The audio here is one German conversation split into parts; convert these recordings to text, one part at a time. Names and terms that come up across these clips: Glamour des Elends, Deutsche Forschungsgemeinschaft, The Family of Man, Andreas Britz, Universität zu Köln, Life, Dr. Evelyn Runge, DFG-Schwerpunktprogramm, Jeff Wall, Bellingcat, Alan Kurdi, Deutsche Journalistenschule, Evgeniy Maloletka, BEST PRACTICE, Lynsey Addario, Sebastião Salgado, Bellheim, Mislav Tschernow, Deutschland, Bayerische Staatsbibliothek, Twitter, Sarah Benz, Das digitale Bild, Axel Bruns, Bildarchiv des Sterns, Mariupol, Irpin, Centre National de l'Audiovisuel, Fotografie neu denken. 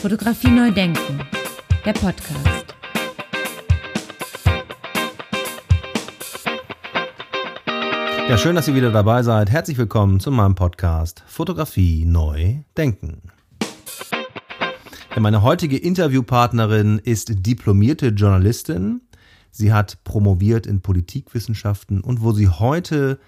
Fotografie neu denken, der Podcast. Ja, schön, dass ihr wieder dabei seid. Herzlich willkommen zu meinem Podcast Fotografie neu denken. Ja, meine heutige Interviewpartnerin ist diplomierte Journalistin. Sie hat promoviert in Politikwissenschaften und wo sie heute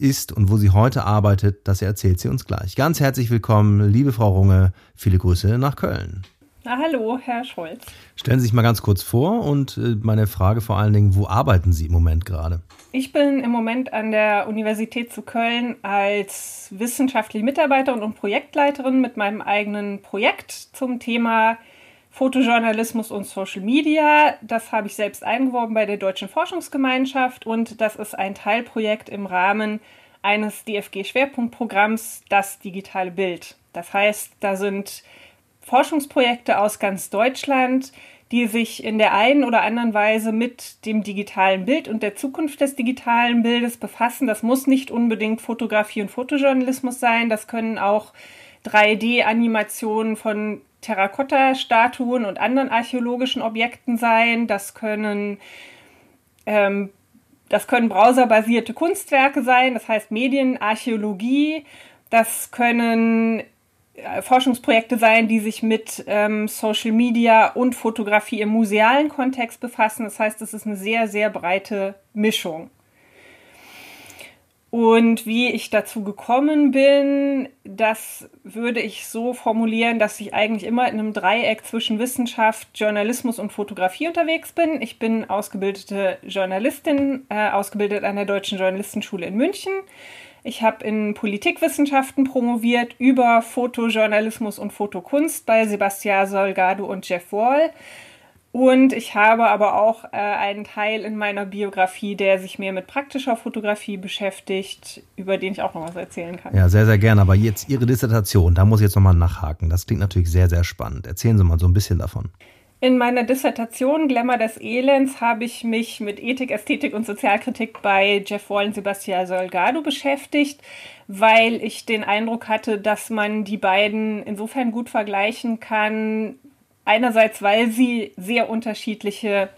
ist und wo sie heute arbeitet, das erzählt sie uns gleich. Ganz herzlich willkommen, liebe Frau Runge. Viele Grüße nach Köln. Na, hallo, Herr Scholz. Stellen Sie sich mal ganz kurz vor und meine Frage vor allen Dingen, wo arbeiten Sie im Moment gerade? Ich bin im Moment an der Universität zu Köln als wissenschaftliche Mitarbeiterin und Projektleiterin mit meinem eigenen Projekt zum Thema Fotojournalismus und Social Media. Das habe ich selbst eingeworben bei der Deutschen Forschungsgemeinschaft und das ist ein Teilprojekt im Rahmen eines DFG-Schwerpunktprogramms, das digitale Bild. Das heißt, da sind Forschungsprojekte aus ganz Deutschland, die sich in der einen oder anderen Weise mit dem digitalen Bild und der Zukunft des digitalen Bildes befassen. Das muss nicht unbedingt Fotografie und Fotojournalismus sein, das können auch 3D-Animationen von Terrakotta-Statuen und anderen archäologischen Objekten sein. Das können browserbasierte Kunstwerke sein, das heißt Medienarchäologie. Das können Forschungsprojekte sein, die sich mit Social Media und Fotografie im musealen Kontext befassen. Das heißt, es ist eine sehr, sehr breite Mischung. Und wie ich dazu gekommen bin, das würde ich so formulieren, dass ich eigentlich immer in einem Dreieck zwischen Wissenschaft, Journalismus und Fotografie unterwegs bin. Ich bin ausgebildete Journalistin, ausgebildet an der Deutschen Journalistenschule in München. Ich habe in Politikwissenschaften promoviert über Fotojournalismus und Fotokunst bei Sebastião Salgado und Jeff Wall. Und ich habe aber auch einen Teil in meiner Biografie, der sich mehr mit praktischer Fotografie beschäftigt, über den ich auch noch was erzählen kann. Ja, sehr, sehr gerne. Aber jetzt Ihre Dissertation, da muss ich jetzt nochmal nachhaken. Das klingt natürlich sehr, sehr spannend. Erzählen Sie mal so ein bisschen davon. In meiner Dissertation Glamour des Elends habe ich mich mit Ethik, Ästhetik und Sozialkritik bei Jeff Wall und Sebastião Salgado beschäftigt, weil ich den Eindruck hatte, dass man die beiden insofern gut vergleichen kann, einerseits, weil sie sehr unterschiedliche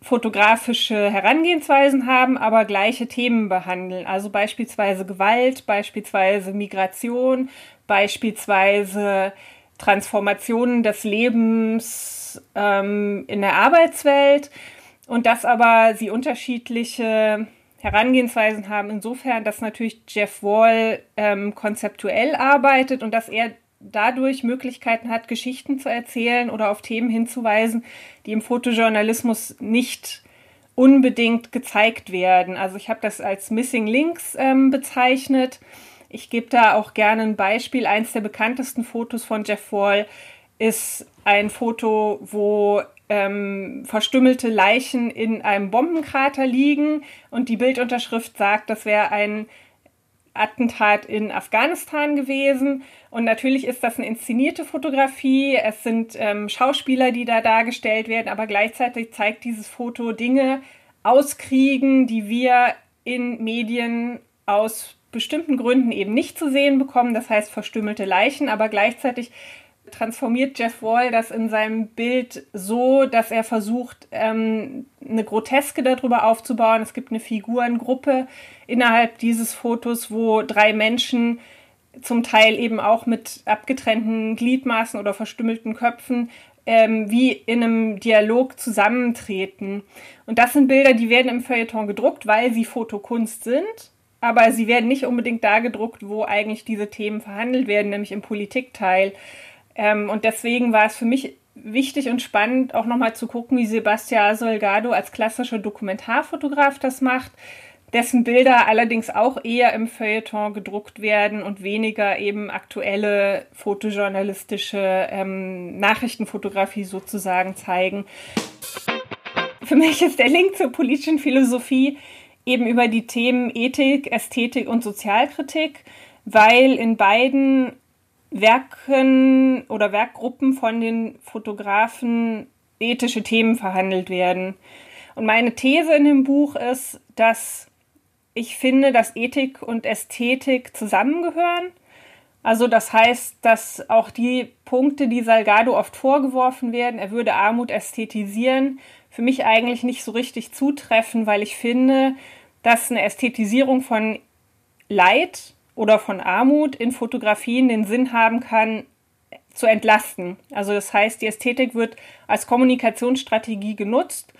fotografische Herangehensweisen haben, aber gleiche Themen behandeln. Also beispielsweise Gewalt, beispielsweise Migration, beispielsweise Transformationen des Lebens in der Arbeitswelt. Und dass aber sie unterschiedliche Herangehensweisen haben, insofern, dass natürlich Jeff Wall konzeptuell arbeitet und dass er dadurch Möglichkeiten hat, Geschichten zu erzählen oder auf Themen hinzuweisen, die im Fotojournalismus nicht unbedingt gezeigt werden. Also ich habe das als Missing Links bezeichnet. Ich gebe da auch gerne ein Beispiel. Eins der bekanntesten Fotos von Jeff Wall ist ein Foto, wo verstümmelte Leichen in einem Bombenkrater liegen und die Bildunterschrift sagt, das wäre ein Attentat in Afghanistan gewesen. Und natürlich ist das eine inszenierte Fotografie. Es sind Schauspieler, die da dargestellt werden, aber gleichzeitig zeigt dieses Foto Dinge aus Kriegen, die wir in Medien aus bestimmten Gründen eben nicht zu sehen bekommen. Das heißt verstümmelte Leichen, aber gleichzeitig transformiert Jeff Wall das in seinem Bild so, dass er versucht, eine Groteske darüber aufzubauen. Es gibt eine Figurengruppe innerhalb dieses Fotos, wo drei Menschen zum Teil eben auch mit abgetrennten Gliedmaßen oder verstümmelten Köpfen wie in einem Dialog zusammentreten. Und das sind Bilder, die werden im Feuilleton gedruckt, weil sie Fotokunst sind. Aber sie werden nicht unbedingt da gedruckt, wo eigentlich diese Themen verhandelt werden, nämlich im Politikteil. Und deswegen war es für mich wichtig und spannend, auch nochmal zu gucken, wie Sebastião Salgado als klassischer Dokumentarfotograf das macht, dessen Bilder allerdings auch eher im Feuilleton gedruckt werden und weniger eben aktuelle fotojournalistische Nachrichtenfotografie sozusagen zeigen. Für mich ist der Link zur politischen Philosophie eben über die Themen Ethik, Ästhetik und Sozialkritik, weil in beiden Werken oder Werkgruppen von den Fotografen ethische Themen verhandelt werden. Und meine These in dem Buch ist, dass ich finde, dass Ethik und Ästhetik zusammengehören Also das heißt, dass auch die Punkte, die Salgado oft vorgeworfen werden, er würde Armut ästhetisieren, für mich eigentlich nicht so richtig zutreffen, weil ich finde, dass eine Ästhetisierung von Leid oder von Armut in Fotografien den Sinn haben kann, zu entlasten. Also das heißt, die Ästhetik wird als Kommunikationsstrategie genutzt,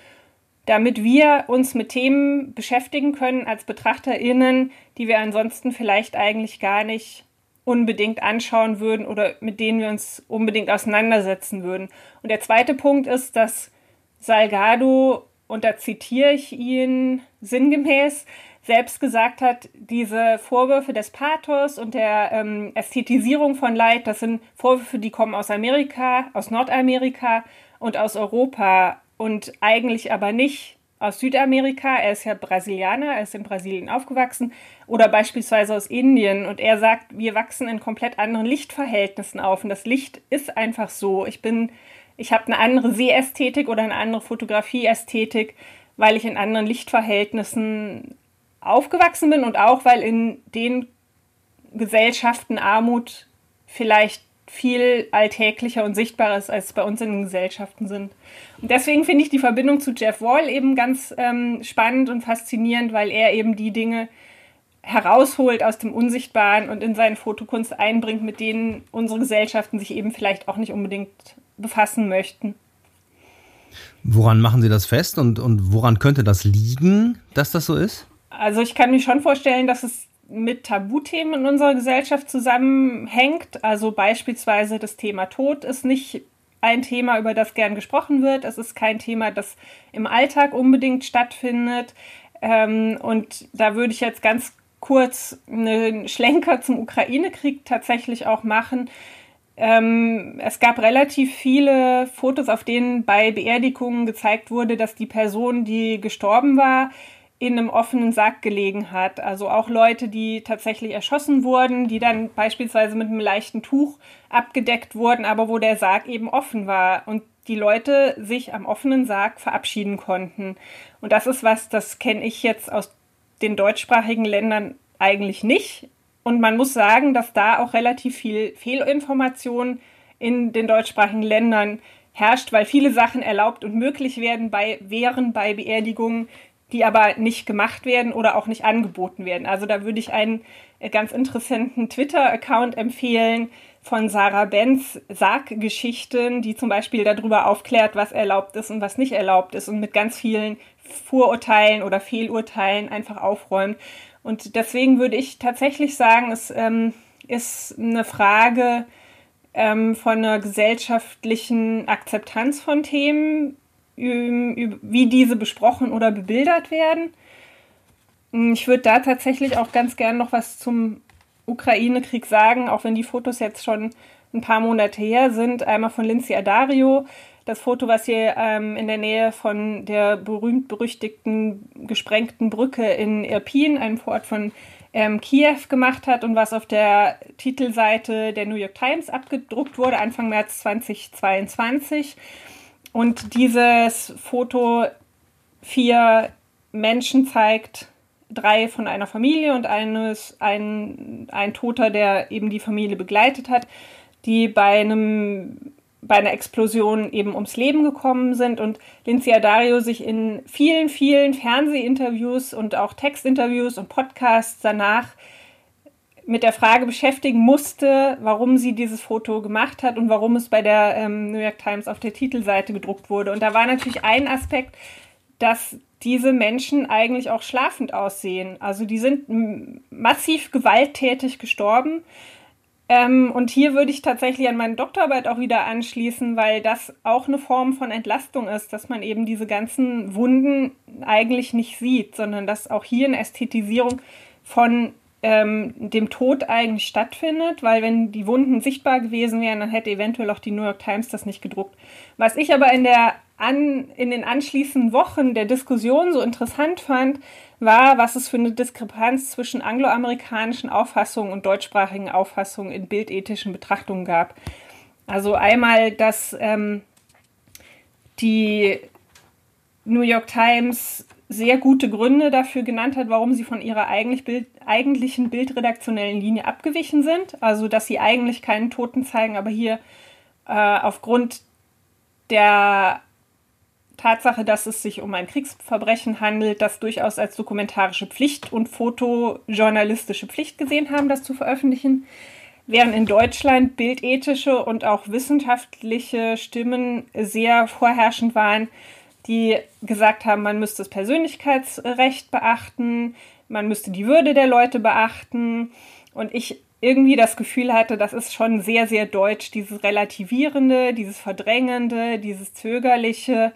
damit wir uns mit Themen beschäftigen können als BetrachterInnen, die wir ansonsten vielleicht eigentlich gar nicht unbedingt anschauen würden oder mit denen wir uns unbedingt auseinandersetzen würden. Und der zweite Punkt ist, dass Salgado, und da zitiere ich ihn sinngemäß, selbst gesagt hat, diese Vorwürfe des Pathos und der Ästhetisierung von Leid, das sind Vorwürfe, die kommen aus Amerika, aus Nordamerika und aus Europa und eigentlich aber nicht aus Südamerika. Er ist ja Brasilianer, er ist in Brasilien aufgewachsen oder beispielsweise aus Indien. Und er sagt, wir wachsen in komplett anderen Lichtverhältnissen auf und das Licht ist einfach so. Ich habe eine andere Seeästhetik oder eine andere Fotografieästhetik, weil ich in anderen Lichtverhältnissen aufgewachsen bin und auch, weil in den Gesellschaften Armut vielleicht viel alltäglicher und sichtbarer ist, als es bei uns in den Gesellschaften sind. Und deswegen finde ich die Verbindung zu Jeff Wall eben ganz spannend und faszinierend, weil er eben die Dinge herausholt aus dem Unsichtbaren und in seine Fotokunst einbringt, mit denen unsere Gesellschaften sich eben vielleicht auch nicht unbedingt befassen möchten. Woran machen Sie das fest und woran könnte das liegen, dass das so ist? Also ich kann mir schon vorstellen, dass es mit Tabuthemen in unserer Gesellschaft zusammenhängt. Also beispielsweise das Thema Tod ist nicht ein Thema, über das gern gesprochen wird. Es ist kein Thema, das im Alltag unbedingt stattfindet. Und da würde ich jetzt ganz kurz einen Schlenker zum Ukraine-Krieg tatsächlich auch machen. Es gab relativ viele Fotos, auf denen bei Beerdigungen gezeigt wurde, dass die Person, die gestorben war, in einem offenen Sarg gelegen hat. Also auch Leute, die tatsächlich erschossen wurden, die dann beispielsweise mit einem leichten Tuch abgedeckt wurden, aber wo der Sarg eben offen war und die Leute sich am offenen Sarg verabschieden konnten. Und das ist was, das kenne ich jetzt aus den deutschsprachigen Ländern eigentlich nicht. Und man muss sagen, dass da auch relativ viel Fehlinformation in den deutschsprachigen Ländern herrscht, weil viele Sachen erlaubt und möglich wären bei Beerdigungen, die aber nicht gemacht werden oder auch nicht angeboten werden. Also da würde ich einen ganz interessanten Twitter-Account empfehlen von Sarah Benz, Sarggeschichten, die zum Beispiel darüber aufklärt, was erlaubt ist und was nicht erlaubt ist und mit ganz vielen Vorurteilen oder Fehlurteilen einfach aufräumt. Und deswegen würde ich tatsächlich sagen, es ist eine Frage von einer gesellschaftlichen Akzeptanz von Themen, wie diese besprochen oder bebildert werden. Ich würde da tatsächlich auch ganz gern noch was zum Ukraine-Krieg sagen, auch wenn die Fotos jetzt schon ein paar Monate her sind. Einmal von Lynsey Addario, das Foto, was hier in der Nähe von der berühmt-berüchtigten gesprengten Brücke in Irpin, einem Vorort von Kiew, gemacht hat und was auf der Titelseite der New York Times abgedruckt wurde, Anfang März 2022. Und dieses Foto 4 Menschen zeigt 3 von einer Familie und ein Toter, der eben die Familie begleitet hat, die bei einer Explosion eben ums Leben gekommen sind. Und Lynsey Addario sich in vielen, vielen Fernsehinterviews und auch Textinterviews und Podcasts danach mit der Frage beschäftigen musste, warum sie dieses Foto gemacht hat und warum es bei der New York Times auf der Titelseite gedruckt wurde. Und da war natürlich ein Aspekt, dass diese Menschen eigentlich auch schlafend aussehen. Also die sind massiv gewalttätig gestorben. Und hier würde ich tatsächlich an meine Doktorarbeit auch wieder anschließen, weil das auch eine Form von Entlastung ist, dass man eben diese ganzen Wunden eigentlich nicht sieht, sondern dass auch hier eine Ästhetisierung von dem Tod eigentlich stattfindet, weil wenn die Wunden sichtbar gewesen wären, dann hätte eventuell auch die New York Times das nicht gedruckt. Was ich aber in den anschließenden Wochen der Diskussion so interessant fand, war, was es für eine Diskrepanz zwischen angloamerikanischen Auffassungen und deutschsprachigen Auffassungen in bildethischen Betrachtungen gab. Also einmal, dass die New York Times sehr gute Gründe dafür genannt hat, warum sie von ihrer eigentlichen bildredaktionellen Linie abgewichen sind. Also, dass sie eigentlich keinen Toten zeigen, aber hier aufgrund der Tatsache, dass es sich um ein Kriegsverbrechen handelt, das durchaus als dokumentarische Pflicht und fotojournalistische Pflicht gesehen haben, das zu veröffentlichen, während in Deutschland bildethische und auch wissenschaftliche Stimmen sehr vorherrschend waren, die gesagt haben, man müsste das Persönlichkeitsrecht beachten, man müsste die Würde der Leute beachten. Und ich irgendwie das Gefühl hatte, das ist schon sehr, sehr deutsch, dieses Relativierende, dieses Verdrängende, dieses Zögerliche.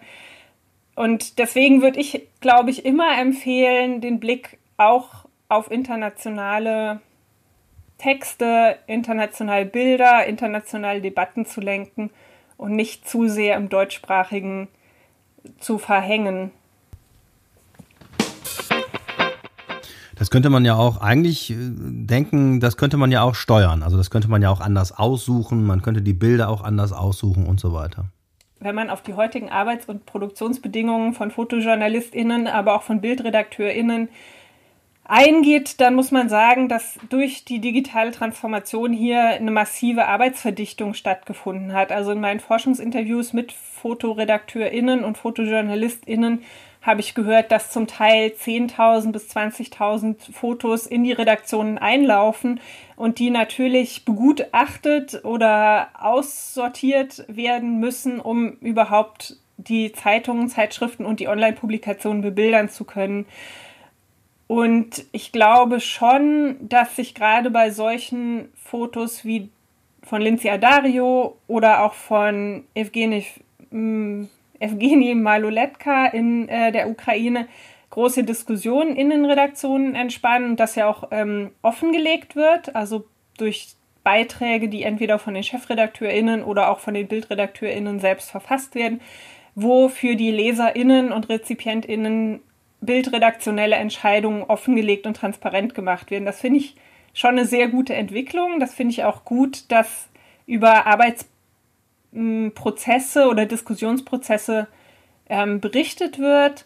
Und deswegen würde ich, glaube ich, immer empfehlen, den Blick auch auf internationale Texte, internationale Bilder, internationale Debatten zu lenken und nicht zu sehr im Deutschsprachigen zu verhängen. Das könnte man ja auch eigentlich denken, das könnte man ja auch steuern. Also das könnte man ja auch anders aussuchen, man könnte die Bilder auch anders aussuchen und so weiter. Wenn man auf die heutigen Arbeits- und Produktionsbedingungen von FotojournalistInnen, aber auch von BildredakteurInnen eingeht, dann muss man sagen, dass durch die digitale Transformation hier eine massive Arbeitsverdichtung stattgefunden hat. Also in meinen Forschungsinterviews mit FotoredakteurInnen und FotojournalistInnen habe ich gehört, dass zum Teil 10.000 bis 20.000 Fotos in die Redaktionen einlaufen und die natürlich begutachtet oder aussortiert werden müssen, um überhaupt die Zeitungen, Zeitschriften und die Online-Publikationen bebildern zu können. Und ich glaube schon, dass sich gerade bei solchen Fotos wie von Lynsey Addario oder auch von Evgeniy Maloletka in der Ukraine große Diskussionen in den Redaktionen entspannen und das ja auch offengelegt wird, also durch Beiträge, die entweder von den ChefredakteurInnen oder auch von den BildredakteurInnen selbst verfasst werden, wo für die LeserInnen und RezipientInnen bildredaktionelle Entscheidungen offengelegt und transparent gemacht werden. Das finde ich schon eine sehr gute Entwicklung. Das finde ich auch gut, dass über Arbeitsprozesse oder Diskussionsprozesse berichtet wird.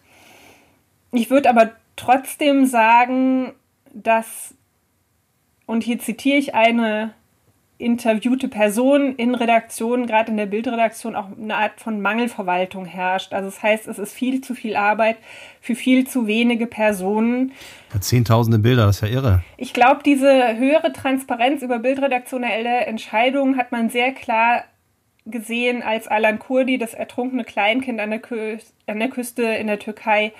Ich würde aber trotzdem sagen, dass, und hier zitiere ich eine interviewte Person, in Redaktionen, gerade in der Bildredaktion, auch eine Art von Mangelverwaltung herrscht. Also das heißt, es ist viel zu viel Arbeit für viel zu wenige Personen. Ja, 10.000 Bilder, das ist ja irre. Ich glaube, diese höhere Transparenz über bildredaktionelle Entscheidungen hat man sehr klar gesehen, als Alan Kurdi, das ertrunkene Kleinkind an der Küste in der Türkei,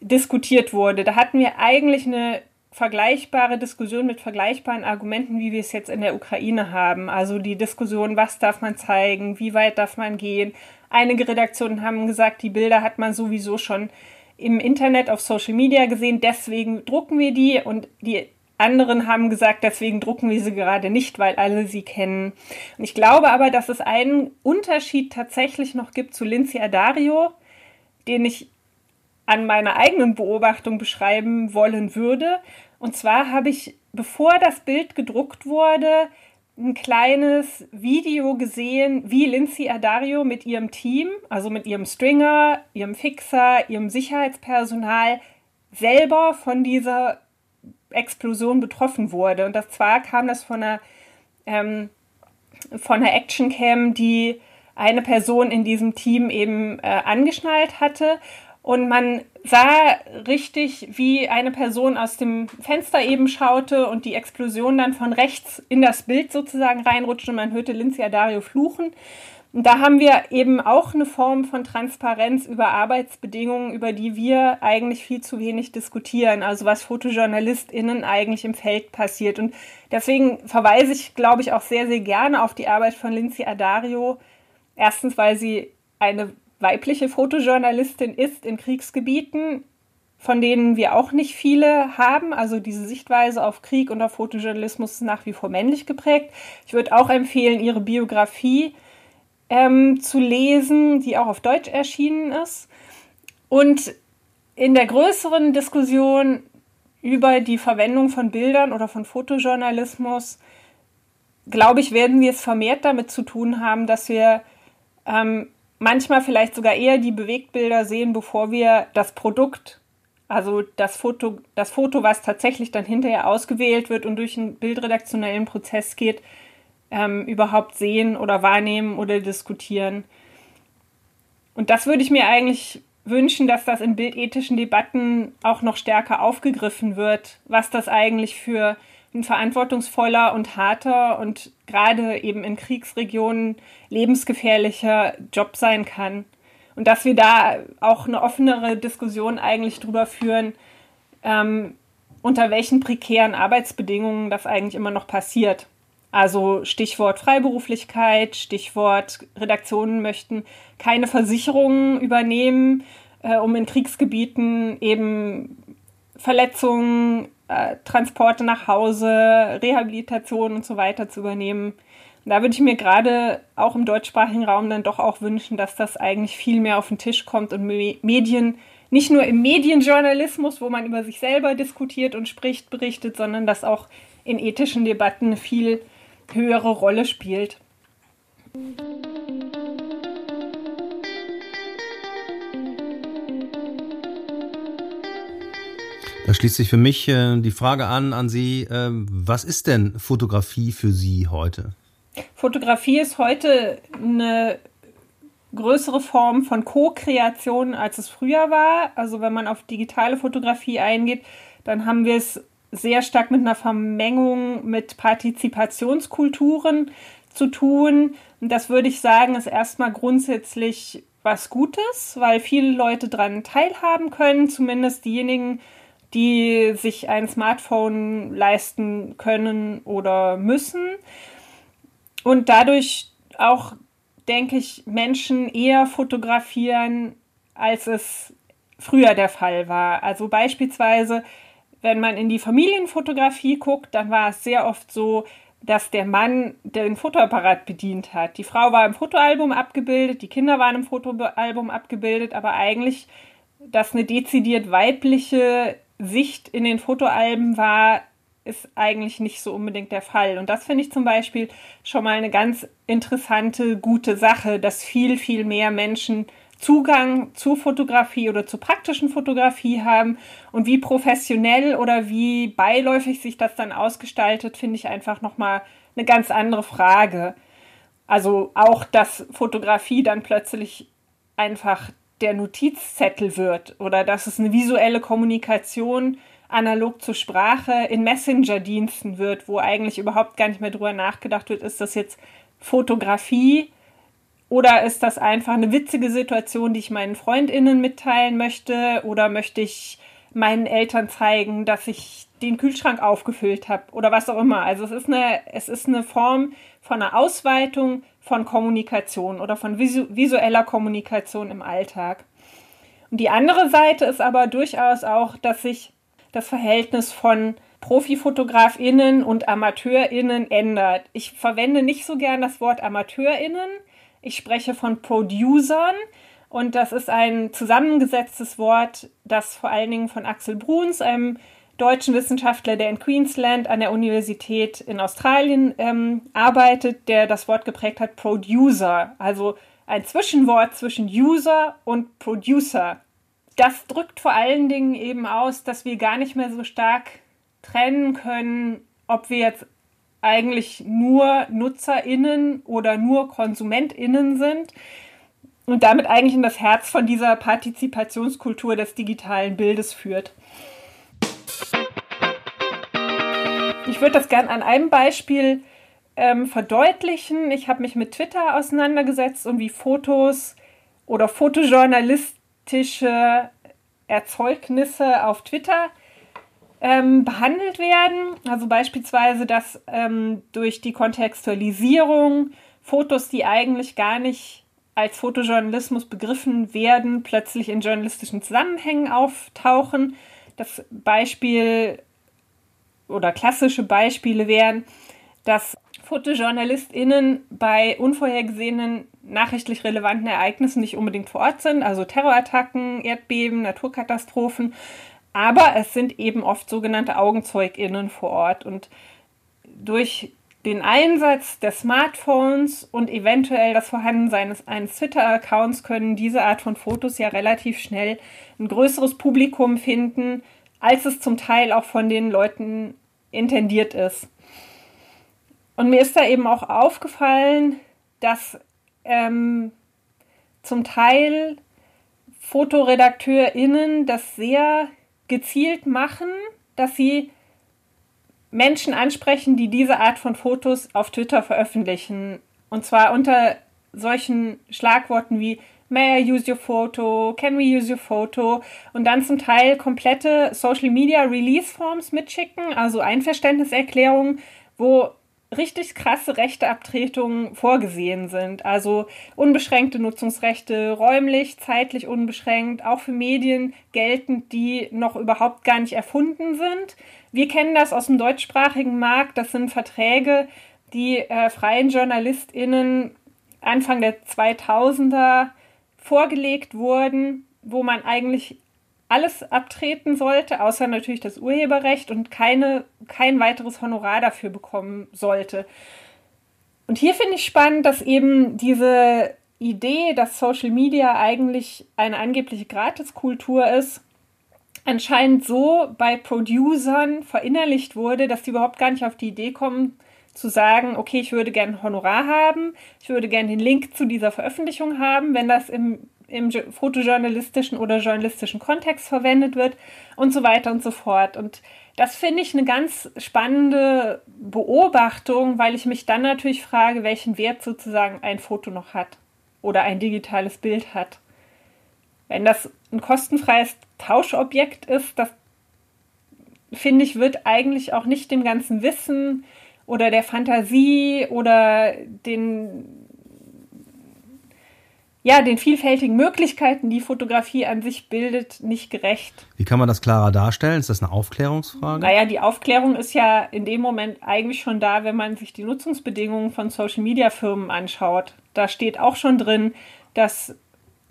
diskutiert wurde. Da hatten wir eigentlich eine vergleichbare Diskussion mit vergleichbaren Argumenten, wie wir es jetzt in der Ukraine haben. Also die Diskussion, was darf man zeigen, wie weit darf man gehen. Einige Redaktionen haben gesagt, die Bilder hat man sowieso schon im Internet auf Social Media gesehen, deswegen drucken wir die. Und die anderen haben gesagt, deswegen drucken wir sie gerade nicht, weil alle sie kennen. Und ich glaube aber, dass es einen Unterschied tatsächlich noch gibt zu Lynsey Addario, den ich an meiner eigenen Beobachtung beschreiben wollen würde. Und zwar habe ich, bevor das Bild gedruckt wurde, ein kleines Video gesehen, wie Lynsey Addario mit ihrem Team, also mit ihrem Stringer, ihrem Fixer, ihrem Sicherheitspersonal, selber von dieser Explosion betroffen wurde. Und zwar kam das von einer Actioncam, die eine Person in diesem Team eben angeschnallt hatte. Und man sah richtig, wie eine Person aus dem Fenster eben schaute und die Explosion dann von rechts in das Bild sozusagen reinrutschte und man hörte Lynsey Addario fluchen. Und da haben wir eben auch eine Form von Transparenz über Arbeitsbedingungen, über die wir eigentlich viel zu wenig diskutieren, also was FotojournalistInnen eigentlich im Feld passiert. Und deswegen verweise ich, glaube ich, auch sehr, sehr gerne auf die Arbeit von Lynsey Addario. Erstens, weil sie eine weibliche Fotojournalistin ist in Kriegsgebieten, von denen wir auch nicht viele haben. Also diese Sichtweise auf Krieg und auf Fotojournalismus ist nach wie vor männlich geprägt. Ich würde auch empfehlen, ihre Biografie zu lesen, die auch auf Deutsch erschienen ist. Und in der größeren Diskussion über die Verwendung von Bildern oder von Fotojournalismus, glaube ich, werden wir es vermehrt damit zu tun haben, dass wir manchmal vielleicht sogar eher die Bewegtbilder sehen, bevor wir das Produkt, also das Foto, was tatsächlich dann hinterher ausgewählt wird und durch einen bildredaktionellen Prozess geht, überhaupt sehen oder wahrnehmen oder diskutieren. Und das würde ich mir eigentlich wünschen, dass das in bildethischen Debatten auch noch stärker aufgegriffen wird, was das eigentlich für ein verantwortungsvoller und harter und gerade eben in Kriegsregionen lebensgefährlicher Job sein kann. Und dass wir da auch eine offenere Diskussion eigentlich drüber führen, unter welchen prekären Arbeitsbedingungen das eigentlich immer noch passiert. Also Stichwort Freiberuflichkeit, Stichwort Redaktionen möchten keine Versicherungen übernehmen, um in Kriegsgebieten eben Verletzungen, Transporte nach Hause, Rehabilitation und so weiter zu übernehmen. Und da würde ich mir gerade auch im deutschsprachigen Raum dann doch auch wünschen, dass das eigentlich viel mehr auf den Tisch kommt und Medien, nicht nur im Medienjournalismus, wo man über sich selber diskutiert und spricht, berichtet, sondern dass auch in ethischen Debatten eine viel höhere Rolle spielt. Da schließt sich für mich die Frage an Sie, was ist denn Fotografie für Sie heute? Fotografie ist heute eine größere Form von Co-Kreation, als es früher war. Also wenn man auf digitale Fotografie eingeht, dann haben wir es sehr stark mit einer Vermengung mit Partizipationskulturen zu tun. Und das würde ich sagen, ist erstmal grundsätzlich was Gutes, weil viele Leute daran teilhaben können, zumindest diejenigen, die sich ein Smartphone leisten können oder müssen. Und dadurch auch, denke ich, Menschen eher fotografieren, als es früher der Fall war. Also beispielsweise, wenn man in die Familienfotografie guckt, dann war es sehr oft so, dass der Mann den Fotoapparat bedient hat. Die Frau war im Fotoalbum abgebildet, die Kinder waren im Fotoalbum abgebildet, aber eigentlich, dass eine dezidiert weibliche Sicht in den Fotoalben war, ist eigentlich nicht so unbedingt der Fall. Und das finde ich zum Beispiel schon mal eine ganz interessante, gute Sache, dass viel, viel mehr Menschen Zugang zu Fotografie oder zur praktischen Fotografie haben, und wie professionell oder wie beiläufig sich das dann ausgestaltet, finde ich einfach nochmal eine ganz andere Frage. Also auch, dass Fotografie dann plötzlich einfach der Notizzettel wird oder dass es eine visuelle Kommunikation analog zur Sprache in Messenger-Diensten wird, wo eigentlich überhaupt gar nicht mehr drüber nachgedacht wird, ist das jetzt Fotografie? Oder ist das einfach eine witzige Situation, die ich meinen FreundInnen mitteilen möchte? Oder möchte ich meinen Eltern zeigen, dass ich den Kühlschrank aufgefüllt habe? Oder was auch immer. Also es ist eine Form von einer Ausweitung von Kommunikation oder von visueller Kommunikation im Alltag. Und die andere Seite ist aber durchaus auch, dass sich das Verhältnis von ProfifotografInnen und AmateurInnen ändert. Ich verwende nicht so gern das Wort AmateurInnen. Ich spreche von Producern, und das ist ein zusammengesetztes Wort, das vor allen Dingen von Axel Bruns, einem deutschen Wissenschaftler, der in Queensland an der Universität in Australien arbeitet, der das Wort geprägt hat, Producer. Also ein Zwischenwort zwischen User und Producer. Das drückt vor allen Dingen eben aus, dass wir gar nicht mehr so stark trennen können, ob wir jetzt eigentlich nur NutzerInnen oder nur KonsumentInnen sind und damit eigentlich in das Herz von dieser Partizipationskultur des digitalen Bildes führt. Ich würde das gerne an einem Beispiel verdeutlichen. Ich habe mich mit Twitter auseinandergesetzt und wie Fotos oder fotojournalistische Erzeugnisse auf Twitter behandelt werden. Also beispielsweise, dass durch die Kontextualisierung Fotos, die eigentlich gar nicht als Fotojournalismus begriffen werden, plötzlich in journalistischen Zusammenhängen auftauchen. Das Beispiel oder klassische Beispiele wären, dass FotojournalistInnen bei unvorhergesehenen nachrichtlich relevanten Ereignissen nicht unbedingt vor Ort sind, also Terrorattacken, Erdbeben, Naturkatastrophen, aber es sind eben oft sogenannte AugenzeugInnen vor Ort, und durch den Einsatz der Smartphones und eventuell das Vorhandensein eines Twitter-Accounts können diese Art von Fotos ja relativ schnell ein größeres Publikum finden, als es zum Teil auch von den Leuten intendiert ist. Und mir ist da eben auch aufgefallen, dass zum Teil FotoredakteurInnen das sehr gezielt machen, dass sie Menschen ansprechen, die diese Art von Fotos auf Twitter veröffentlichen. Und zwar unter solchen Schlagworten wie "May I use your photo?", "Can we use your photo?" und dann zum Teil komplette Social Media Release Forms mitschicken, also Einverständniserklärungen, wo richtig krasse Rechteabtretungen vorgesehen sind. Also unbeschränkte Nutzungsrechte, räumlich, zeitlich unbeschränkt, auch für Medien geltend, die noch überhaupt gar nicht erfunden sind. Wir kennen das aus dem deutschsprachigen Markt. Das sind Verträge, die freien JournalistInnen Anfang der 2000er vorgelegt wurden, wo man eigentlich alles abtreten sollte, außer natürlich das Urheberrecht, und kein weiteres Honorar dafür bekommen sollte. Und hier finde ich spannend, dass eben diese Idee, dass Social Media eigentlich eine angebliche Gratiskultur ist, anscheinend so bei Producern verinnerlicht wurde, dass die überhaupt gar nicht auf die Idee kommen, zu sagen, okay, ich würde gerne ein Honorar haben, ich würde gerne den Link zu dieser Veröffentlichung haben, wenn das im fotojournalistischen oder journalistischen Kontext verwendet wird und so weiter und so fort. Und das finde ich eine ganz spannende Beobachtung, weil ich mich dann natürlich frage, welchen Wert sozusagen ein Foto noch hat oder ein digitales Bild hat. Wenn das ein kostenfreies Tauschobjekt ist, das, finde ich, wird eigentlich auch nicht dem ganzen Wissen oder der Fantasie oder den vielfältigen Möglichkeiten, die Fotografie an sich bildet, nicht gerecht. Wie kann man das klarer darstellen? Ist das eine Aufklärungsfrage? Naja, die Aufklärung ist ja in dem Moment eigentlich schon da, wenn man sich die Nutzungsbedingungen von Social-Media-Firmen anschaut. Da steht auch schon drin, dass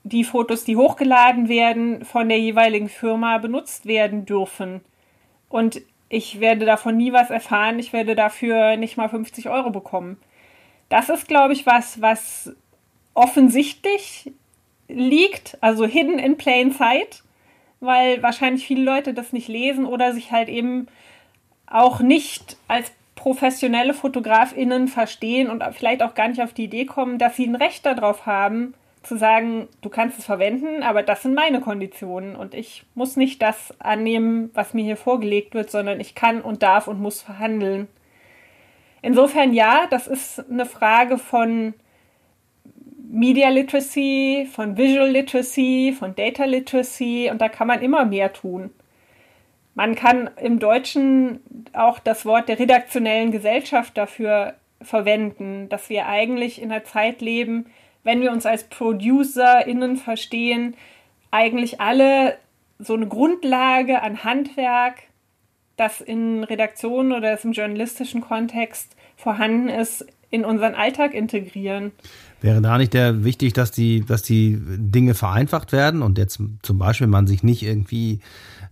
die Fotos, die hochgeladen werden, von der jeweiligen Firma benutzt werden dürfen. Und ich werde davon nie was erfahren. Ich werde dafür nicht mal 50 € bekommen. Das ist, glaube ich, was offensichtlich liegt, also hidden in plain sight, weil wahrscheinlich viele Leute das nicht lesen oder sich halt eben auch nicht als professionelle FotografInnen verstehen und vielleicht auch gar nicht auf die Idee kommen, dass sie ein Recht darauf haben, zu sagen, du kannst es verwenden, aber das sind meine Konditionen und ich muss nicht das annehmen, was mir hier vorgelegt wird, sondern ich kann und darf und muss verhandeln. Insofern ja, das ist eine Frage von Media Literacy, von Visual Literacy, von Data Literacy, und da kann man immer mehr tun. Man kann im Deutschen auch das Wort der redaktionellen Gesellschaft dafür verwenden, dass wir eigentlich in einer Zeit leben, wenn wir uns als ProducerInnen verstehen, eigentlich alle so eine Grundlage an Handwerk, das in Redaktionen oder das im journalistischen Kontext vorhanden ist, in unseren Alltag integrieren. Wäre da nicht wichtig, dass die Dinge vereinfacht werden und jetzt zum Beispiel man sich nicht irgendwie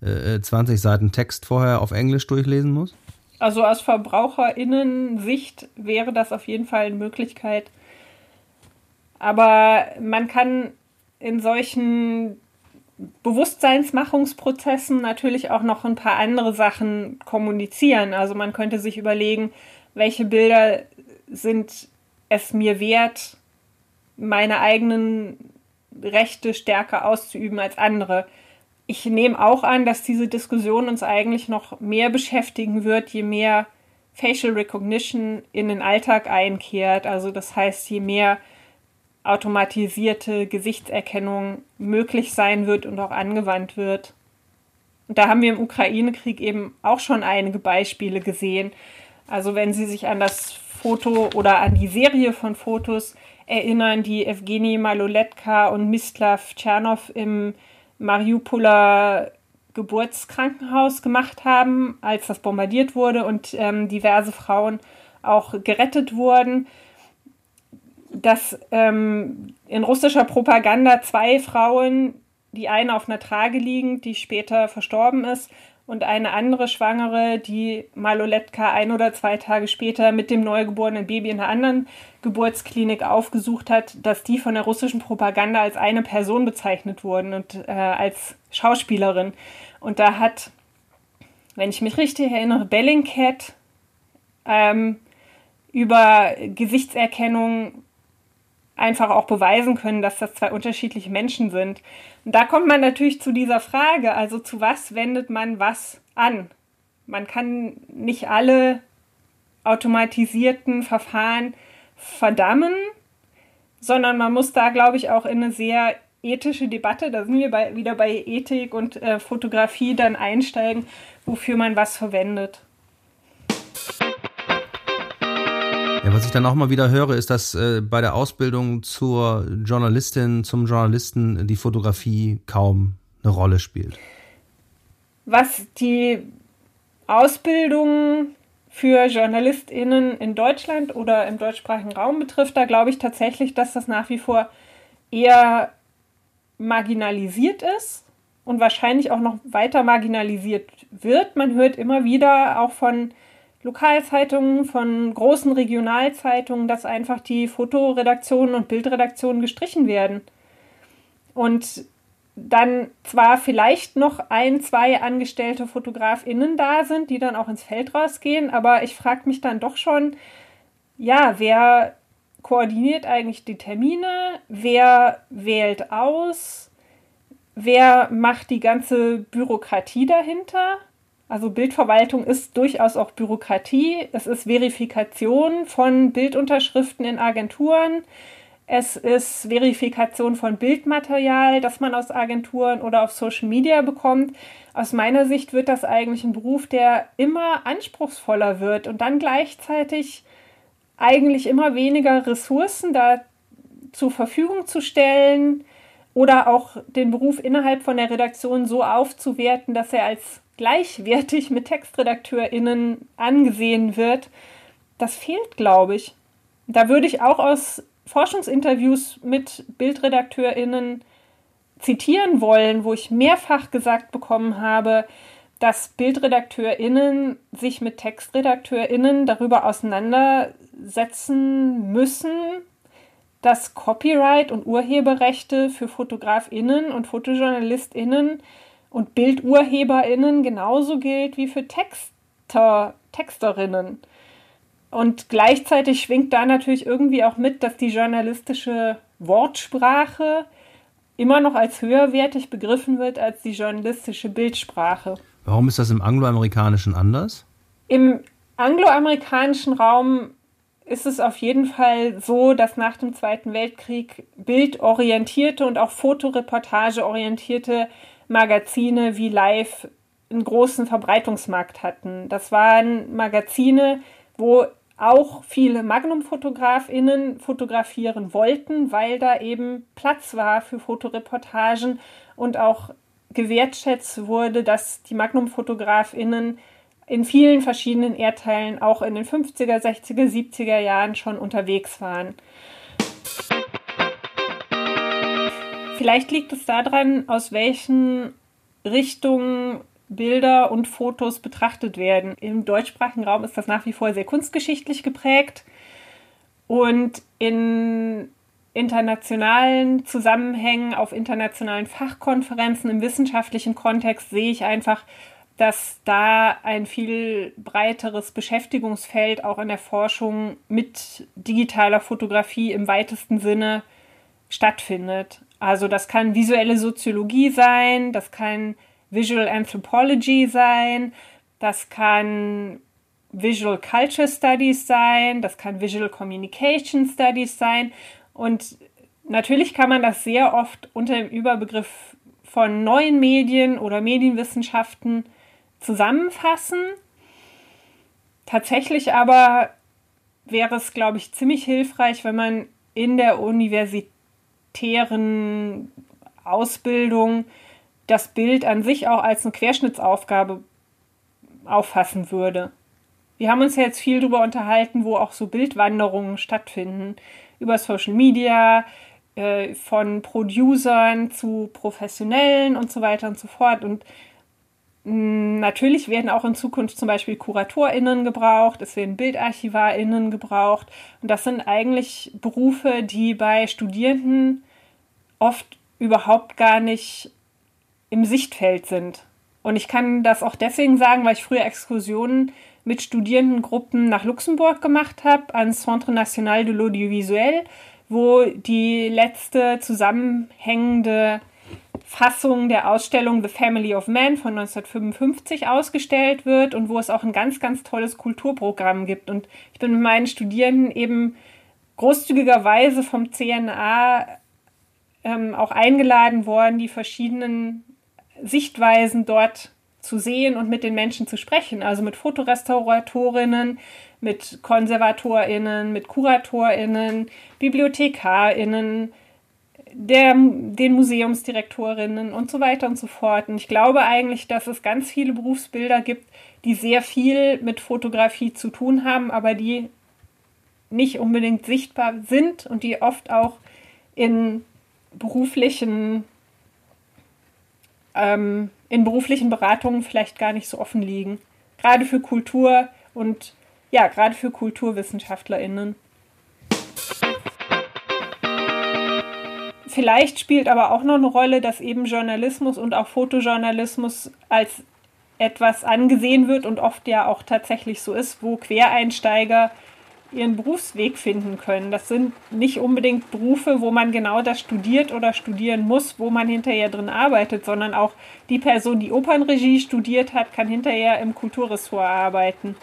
20 Seiten Text vorher auf Englisch durchlesen muss? Also aus VerbraucherInnen-Sicht wäre das auf jeden Fall eine Möglichkeit. Aber man kann in solchen Bewusstseinsmachungsprozessen natürlich auch noch ein paar andere Sachen kommunizieren. Also man könnte sich überlegen, welche Bilder sind es mir wert, meine eigenen Rechte stärker auszuüben als andere. Ich nehme auch an, dass diese Diskussion uns eigentlich noch mehr beschäftigen wird, je mehr Facial Recognition in den Alltag einkehrt. Also das heißt, je mehr automatisierte Gesichtserkennung möglich sein wird und auch angewandt wird. Und da haben wir im Ukraine-Krieg eben auch schon einige Beispiele gesehen. Also wenn Sie sich an das Foto oder an die Serie von Fotos erinnern, die Evgeniy Maloletka und Mislav Tschernow im Mariupoler Geburtskrankenhaus gemacht haben, als das bombardiert wurde und diverse Frauen auch gerettet wurden, dass in russischer Propaganda zwei Frauen, die eine auf einer Trage liegend, die später verstorben ist, und eine andere Schwangere, die Maloletka 1 oder 2 Tage später mit dem neugeborenen Baby in einer anderen Geburtsklinik aufgesucht hat, dass die von der russischen Propaganda als eine Person bezeichnet wurden und als Schauspielerin. Und da hat, wenn ich mich richtig erinnere, Bellingcat über Gesichtserkennung einfach auch beweisen können, dass das 2 unterschiedliche Menschen sind. Und da kommt man natürlich zu dieser Frage, also zu was wendet man was an? Man kann nicht alle automatisierten Verfahren verdammen, sondern man muss da, glaube ich, auch in eine sehr ethische Debatte, da sind wir wieder bei Ethik und Fotografie, dann einsteigen, wofür man was verwendet. Ja, was ich dann auch mal wieder höre, ist, dass bei der Ausbildung zur Journalistin, zum Journalisten die Fotografie kaum eine Rolle spielt. Was die Ausbildung für JournalistInnen in Deutschland oder im deutschsprachigen Raum betrifft, da glaube ich tatsächlich, dass das nach wie vor eher marginalisiert ist und wahrscheinlich auch noch weiter marginalisiert wird. Man hört immer wieder auch von Lokalzeitungen, von großen Regionalzeitungen, dass einfach die Fotoredaktionen und Bildredaktionen gestrichen werden. Und dann zwar vielleicht noch 1, 2 angestellte FotografInnen da sind, die dann auch ins Feld rausgehen, aber ich frage mich dann doch schon, ja, wer koordiniert eigentlich die Termine? Wer wählt aus? Wer macht die ganze Bürokratie dahinter? Also Bildverwaltung ist durchaus auch Bürokratie. Es ist Verifikation von Bildunterschriften in Agenturen. Es ist Verifikation von Bildmaterial, das man aus Agenturen oder auf Social Media bekommt. Aus meiner Sicht wird das eigentlich ein Beruf, der immer anspruchsvoller wird und dann gleichzeitig eigentlich immer weniger Ressourcen da zur Verfügung zu stellen oder auch den Beruf innerhalb von der Redaktion so aufzuwerten, dass er als gleichwertig mit TextredakteurInnen angesehen wird, das fehlt, glaube ich. Da würde ich auch aus Forschungsinterviews mit BildredakteurInnen zitieren wollen, wo ich mehrfach gesagt bekommen habe, dass BildredakteurInnen sich mit TextredakteurInnen darüber auseinandersetzen müssen, dass Copyright und Urheberrechte für FotografInnen und FotojournalistInnen und BildurheberInnen genauso gilt wie für Texterinnen. Und gleichzeitig schwingt da natürlich irgendwie auch mit, dass die journalistische Wortsprache immer noch als höherwertig begriffen wird als die journalistische Bildsprache. Warum ist das im angloamerikanischen anders? Im angloamerikanischen Raum ist es auf jeden Fall so, dass nach dem Zweiten Weltkrieg bildorientierte und auch fotoreportageorientierte Magazine wie Life einen großen Verbreitungsmarkt hatten. Das waren Magazine, wo auch viele Magnum-FotografInnen fotografieren wollten, weil da eben Platz war für Fotoreportagen und auch gewertschätzt wurde, dass die Magnum-FotografInnen in vielen verschiedenen Erdteilen auch in den 50er, 60er, 70er Jahren schon unterwegs waren. Vielleicht liegt es daran, aus welchen Richtungen Bilder und Fotos betrachtet werden. Im deutschsprachigen Raum ist das nach wie vor sehr kunstgeschichtlich geprägt und in internationalen Zusammenhängen, auf internationalen Fachkonferenzen, im wissenschaftlichen Kontext sehe ich einfach, dass da ein viel breiteres Beschäftigungsfeld auch in der Forschung mit digitaler Fotografie im weitesten Sinne stattfindet. Also das kann visuelle Soziologie sein, das kann Visual Anthropology sein, das kann Visual Culture Studies sein, das kann Visual Communication Studies sein. Und natürlich kann man das sehr oft unter dem Überbegriff von neuen Medien oder Medienwissenschaften zusammenfassen. Tatsächlich aber wäre es, glaube ich, ziemlich hilfreich, wenn man in der universitären Ausbildung das Bild an sich auch als eine Querschnittsaufgabe auffassen würde. Wir haben uns ja jetzt viel darüber unterhalten, wo auch so Bildwanderungen stattfinden, über Social Media, von Producern zu Professionellen und so weiter und so fort. Und Natürlich werden auch in Zukunft zum Beispiel KuratorInnen gebraucht, es werden BildarchivarInnen gebraucht. Und das sind eigentlich Berufe, die bei Studierenden oft überhaupt gar nicht im Sichtfeld sind. Und ich kann das auch deswegen sagen, weil ich früher Exkursionen mit Studierendengruppen nach Luxemburg gemacht habe, ans Centre National de l'Audiovisuel, wo die letzte zusammenhängende Fassung der Ausstellung The Family of Man von 1955 ausgestellt wird und wo es auch ein ganz, ganz tolles Kulturprogramm gibt. Und ich bin mit meinen Studierenden eben großzügigerweise vom CNA auch eingeladen worden, die verschiedenen Sichtweisen dort zu sehen und mit den Menschen zu sprechen, also mit FotorestauratorInnen, mit KonservatorInnen, mit KuratorInnen, BibliothekarInnen, den Museumsdirektorinnen und so weiter und so fort. Und ich glaube eigentlich, dass es ganz viele Berufsbilder gibt, die sehr viel mit Fotografie zu tun haben, aber die nicht unbedingt sichtbar sind und die oft auch in beruflichen Beratungen vielleicht gar nicht so offen liegen. Gerade für Kultur und ja, gerade für KulturwissenschaftlerInnen. Vielleicht spielt aber auch noch eine Rolle, dass eben Journalismus und auch Fotojournalismus als etwas angesehen wird und oft ja auch tatsächlich so ist, wo Quereinsteiger ihren Berufsweg finden können. Das sind nicht unbedingt Berufe, wo man genau das studiert oder studieren muss, wo man hinterher drin arbeitet, sondern auch die Person, die Opernregie studiert hat, kann hinterher im Kulturressort arbeiten.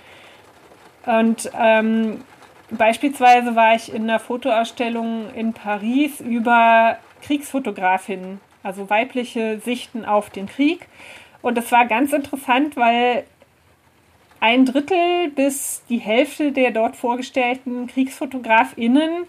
Und beispielsweise war ich in einer Fotoausstellung in Paris über Kriegsfotografinnen, also weibliche Sichten auf den Krieg. Und das war ganz interessant, weil 1/3 bis die Hälfte der dort vorgestellten KriegsfotografInnen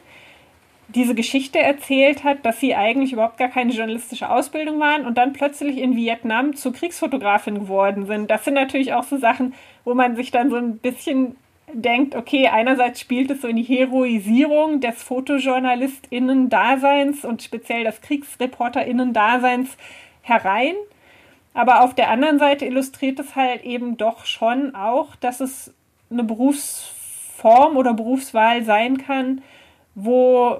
diese Geschichte erzählt hat, dass sie eigentlich überhaupt gar keine journalistische Ausbildung waren und dann plötzlich in Vietnam zur Kriegsfotografin geworden sind. Das sind natürlich auch so Sachen, wo man sich dann so ein bisschen denkt, okay, einerseits spielt es so in die Heroisierung des FotojournalistInnen-Daseins und speziell des KriegsreporterInnen-Daseins herein. Aber auf der anderen Seite illustriert es halt eben doch schon auch, dass es eine Berufsform oder Berufswahl sein kann, wo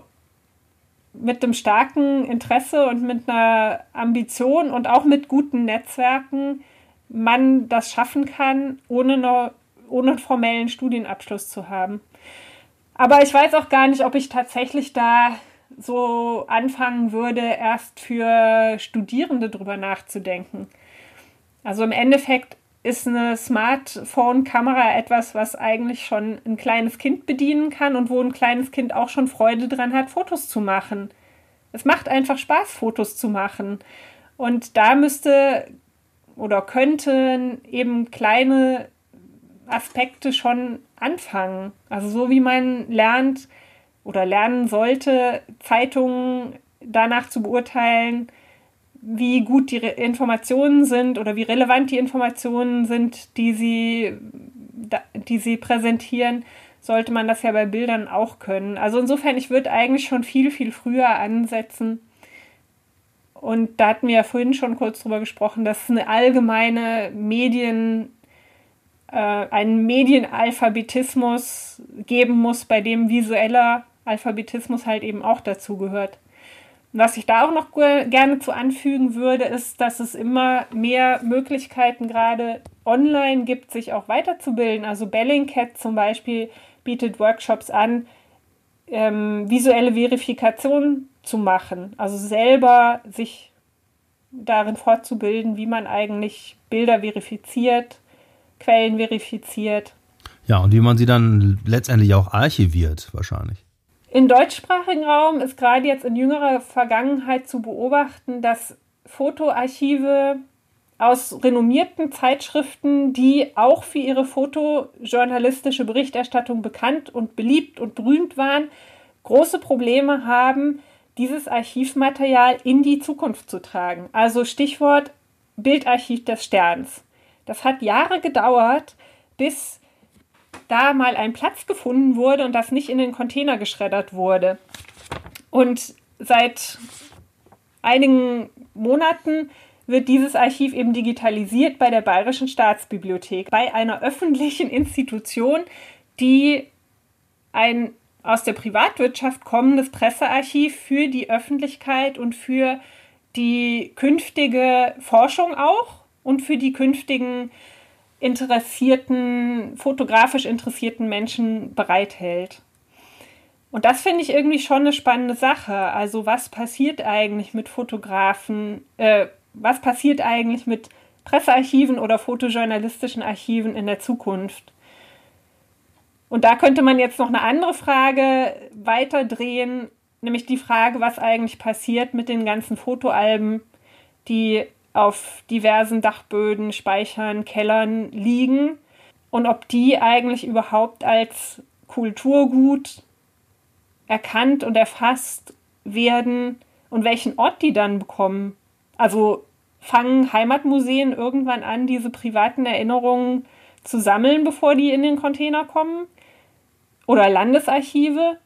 mit einem starken Interesse und mit einer Ambition und auch mit guten Netzwerken man das schaffen kann, ohne einen formellen Studienabschluss zu haben. Aber ich weiß auch gar nicht, ob ich tatsächlich da so anfangen würde, erst für Studierende drüber nachzudenken. Also im Endeffekt ist eine Smartphone-Kamera etwas, was eigentlich schon ein kleines Kind bedienen kann und wo ein kleines Kind auch schon Freude dran hat, Fotos zu machen. Es macht einfach Spaß, Fotos zu machen. Und da müsste oder könnten eben kleine Aspekte schon anfangen. Also so wie man lernt oder lernen sollte, Zeitungen danach zu beurteilen, wie gut die Informationen sind oder wie relevant die Informationen sind, die sie präsentieren, sollte man das ja bei Bildern auch können. Also insofern, ich würde eigentlich schon viel, viel früher ansetzen. Und da hatten wir ja vorhin schon kurz drüber gesprochen, dass eine allgemeine einen Medienalphabetismus geben muss, bei dem visueller Alphabetismus halt eben auch dazu gehört. Was ich da auch noch gerne zu anfügen würde, ist, dass es immer mehr Möglichkeiten gerade online gibt, sich auch weiterzubilden. Also Bellingcat zum Beispiel bietet Workshops an, visuelle Verifikation zu machen. Also selber sich darin fortzubilden, wie man eigentlich Bilder verifiziert, Quellen verifiziert. Ja, und wie man sie dann letztendlich auch archiviert wahrscheinlich. Im deutschsprachigen Raum ist gerade jetzt in jüngerer Vergangenheit zu beobachten, dass Fotoarchive aus renommierten Zeitschriften, die auch für ihre fotojournalistische Berichterstattung bekannt und beliebt und berühmt waren, große Probleme haben, dieses Archivmaterial in die Zukunft zu tragen. Also Stichwort Bildarchiv des Sterns. Das hat Jahre gedauert, bis da mal ein Platz gefunden wurde und das nicht in den Container geschreddert wurde. Und seit einigen Monaten wird dieses Archiv eben digitalisiert bei der Bayerischen Staatsbibliothek, bei einer öffentlichen Institution, die ein aus der Privatwirtschaft kommendes Pressearchiv für die Öffentlichkeit und für die künftige Forschung auch und für die künftigen interessierten, fotografisch interessierten Menschen bereithält. Und das finde ich irgendwie schon eine spannende Sache. Also was passiert eigentlich mit Fotografen, was passiert eigentlich mit Pressearchiven oder fotojournalistischen Archiven in der Zukunft? Und da könnte man jetzt noch eine andere Frage weiterdrehen, nämlich die Frage, was eigentlich passiert mit den ganzen Fotoalben, die auf diversen Dachböden, Speichern, Kellern liegen und ob die eigentlich überhaupt als Kulturgut erkannt und erfasst werden und welchen Ort die dann bekommen. Also fangen Heimatmuseen irgendwann an, diese privaten Erinnerungen zu sammeln, bevor die in den Container kommen? Oder Landesarchive?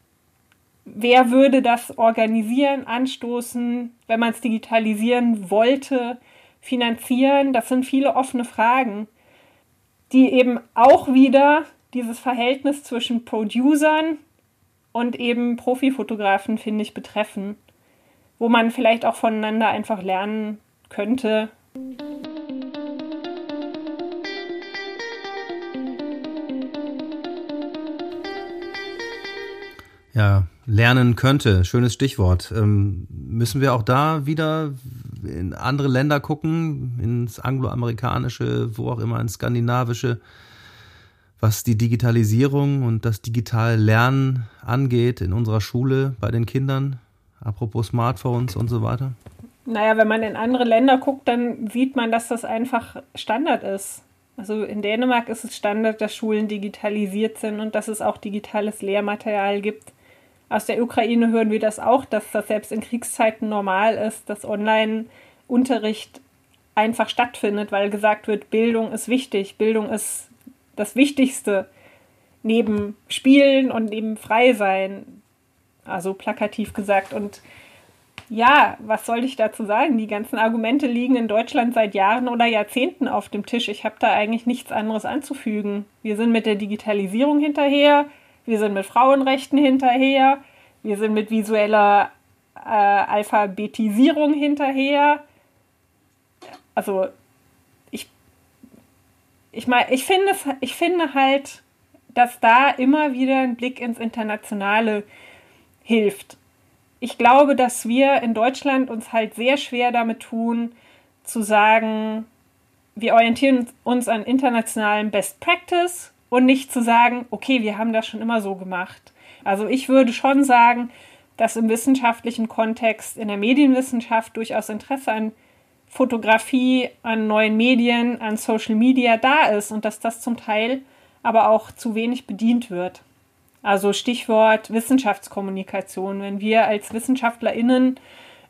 Wer würde das organisieren, anstoßen, wenn man es digitalisieren wollte, finanzieren? Das sind viele offene Fragen, die eben auch wieder dieses Verhältnis zwischen Producern und eben Profifotografen, finde ich, betreffen, wo man vielleicht auch voneinander einfach lernen könnte. Ja, lernen könnte, schönes Stichwort. Müssen wir auch da wieder in andere Länder gucken, ins angloamerikanische, wo auch immer, ins skandinavische, was die Digitalisierung und das digitale Lernen angeht in unserer Schule bei den Kindern, apropos Smartphones und so weiter? Naja, wenn man in andere Länder guckt, dann sieht man, dass das einfach Standard ist. Also in Dänemark ist es Standard, dass Schulen digitalisiert sind und dass es auch digitales Lehrmaterial gibt. Aus der Ukraine hören wir das auch, dass das selbst in Kriegszeiten normal ist, dass Online-Unterricht einfach stattfindet, weil gesagt wird, Bildung ist wichtig, Bildung ist das Wichtigste, neben Spielen und neben Freisein, also plakativ gesagt. Und ja, was soll ich dazu sagen? Die ganzen Argumente liegen in Deutschland seit Jahren oder Jahrzehnten auf dem Tisch. Ich habe da eigentlich nichts anderes anzufügen. Wir sind mit der Digitalisierung hinterher, wir sind mit Frauenrechten hinterher, wir sind mit visueller Alphabetisierung hinterher. Also ich finde halt, dass da immer wieder ein Blick ins Internationale hilft. Ich glaube, dass wir in Deutschland uns halt sehr schwer damit tun, zu sagen, wir orientieren uns an internationalen Best Practice und nicht zu sagen, okay, wir haben das schon immer so gemacht. Also ich würde schon sagen, dass im wissenschaftlichen Kontext, in der Medienwissenschaft durchaus Interesse an Fotografie, an neuen Medien, an Social Media da ist und dass das zum Teil aber auch zu wenig bedient wird. Also Stichwort Wissenschaftskommunikation. Wenn wir als WissenschaftlerInnen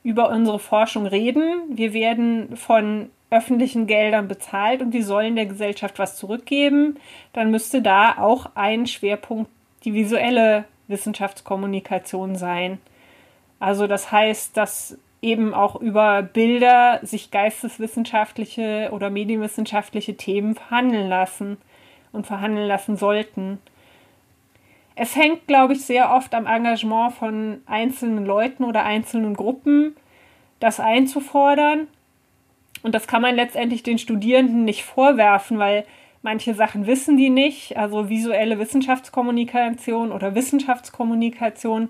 über unsere Forschung reden, wir werden von öffentlichen Geldern bezahlt und wir sollen der Gesellschaft was zurückgeben, dann müsste da auch ein Schwerpunkt die visuelle Wissenschaftskommunikation sein. Also das heißt, dass eben auch über Bilder sich geisteswissenschaftliche oder medienwissenschaftliche Themen verhandeln lassen und verhandeln lassen sollten. Es hängt, glaube ich, sehr oft am Engagement von einzelnen Leuten oder einzelnen Gruppen, das einzufordern. Und das kann man letztendlich den Studierenden nicht vorwerfen, weil manche Sachen wissen die nicht. Also visuelle Wissenschaftskommunikation oder Wissenschaftskommunikation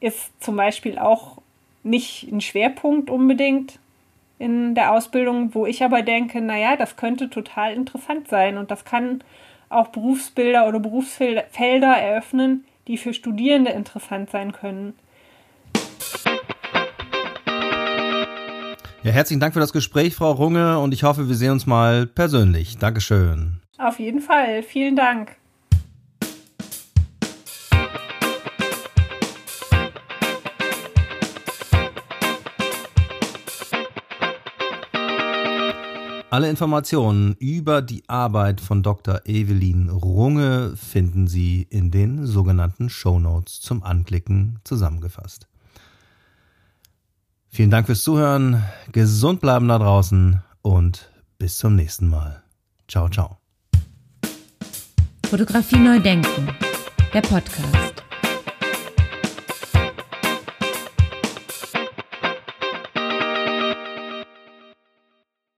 ist zum Beispiel auch nicht ein Schwerpunkt unbedingt in der Ausbildung, wo ich aber denke, naja, das könnte total interessant sein und das kann auch Berufsbilder oder Berufsfelder eröffnen, die für Studierende interessant sein können. Ja, herzlichen Dank für das Gespräch, Frau Runge, und ich hoffe, wir sehen uns mal persönlich. Dankeschön. Auf jeden Fall. Vielen Dank. Alle Informationen über die Arbeit von Dr. Evelyn Runge finden Sie in den sogenannten Shownotes zum Anklicken zusammengefasst. Vielen Dank fürs Zuhören, gesund bleiben da draußen und bis zum nächsten Mal. Ciao, ciao. Fotografie neu denken, der Podcast.